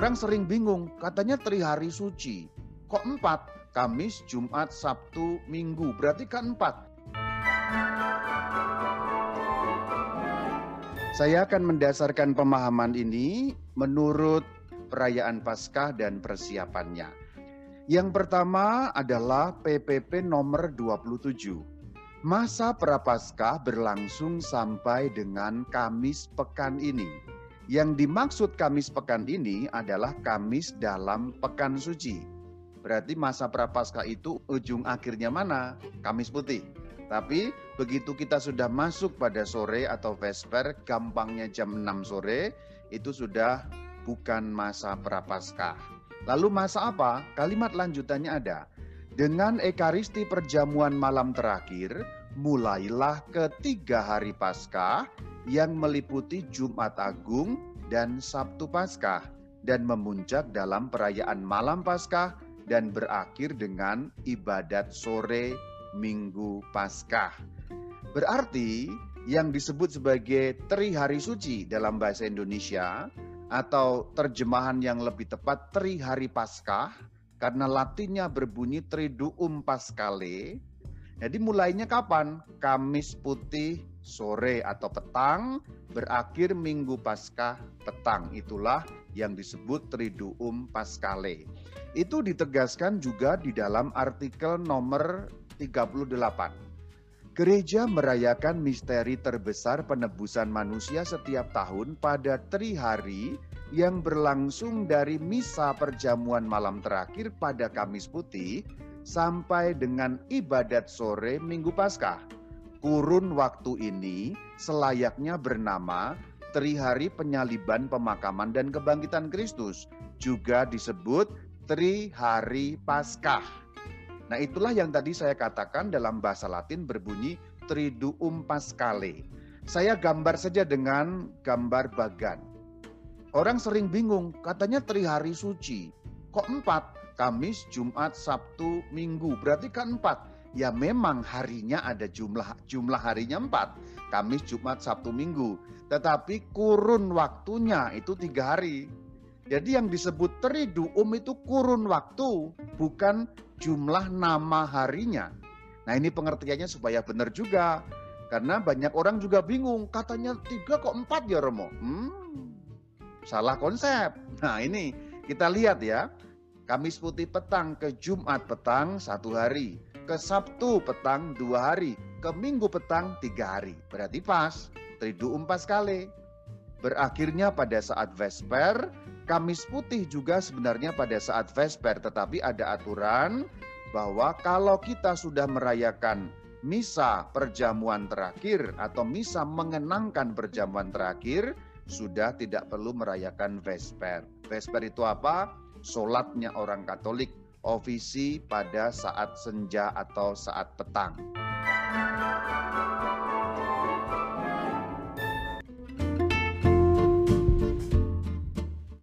orang sering bingung, katanya Trihari Suci. Kok empat? Kamis, Jumat, Sabtu, Minggu. Berarti keempat. Saya akan mendasarkan pemahaman ini menurut perayaan Paskah dan persiapannya. Yang pertama adalah PPP nomor 27. Masa Prapaskah berlangsung sampai dengan Kamis pekan ini. Yang dimaksud Kamis pekan ini adalah Kamis dalam pekan suci. Berarti masa Prapaskah itu ujung akhirnya mana? Kamis Putih. Tapi begitu kita sudah masuk pada sore atau vesper, gampangnya jam 6 sore, itu sudah bukan masa Prapaskah. Lalu masa apa? Kalimat lanjutannya ada. Dengan ekaristi perjamuan malam terakhir, mulailah ketiga hari Paskah yang meliputi Jumat Agung dan Sabtu Paskah dan memuncak dalam perayaan malam Paskah dan berakhir dengan ibadat sore Minggu Paskah. Berarti yang disebut sebagai Trihari Suci dalam bahasa Indonesia atau terjemahan yang lebih tepat Trihari Paskah karena Latinnya berbunyi Triduum Paschale. Jadi mulainya kapan? Kamis Putih sore atau petang, berakhir Minggu Paskah petang. Itulah yang disebut Triduum Paschale. Itu ditegaskan juga di dalam artikel nomor 38. Gereja merayakan misteri terbesar penebusan manusia setiap tahun pada trihari yang berlangsung dari misa perjamuan malam terakhir pada Kamis Putih sampai dengan ibadat sore Minggu Paskah. Kurun waktu ini selayaknya bernama Trihari Penyaliban, Pemakaman dan Kebangkitan Kristus, juga disebut Trihari Paskah. Nah itulah yang tadi saya katakan dalam bahasa Latin berbunyi Triduum Paschale. Saya gambar saja dengan gambar bagan. Orang sering bingung, katanya Trihari Suci. Kok empat? Kamis, Jumat, Sabtu, Minggu. Berarti kan empat. Ya memang harinya ada jumlah harinya empat. Kamis, Jumat, Sabtu, Minggu. Tetapi kurun waktunya itu 3 hari. Jadi yang disebut Triduum itu kurun waktu, bukan jumlah nama harinya. Nah ini pengertiannya supaya benar juga. Karena banyak orang juga bingung, katanya 3 kok 4 ya Romo? Salah konsep. Nah ini kita lihat ya. Kamis Putih petang ke Jumat petang 1 hari. Ke Sabtu petang 2 hari. Ke Minggu petang 3 hari. Berarti pas, Triduum Paschale. Berakhirnya pada saat vesper. Kamis Putih juga sebenarnya pada saat vesper, tetapi ada aturan bahwa kalau kita sudah merayakan misa perjamuan terakhir atau misa mengenangkan perjamuan terakhir, sudah tidak perlu merayakan vesper. Vesper itu apa? Solatnya orang Katolik, ofisi pada saat senja atau saat petang.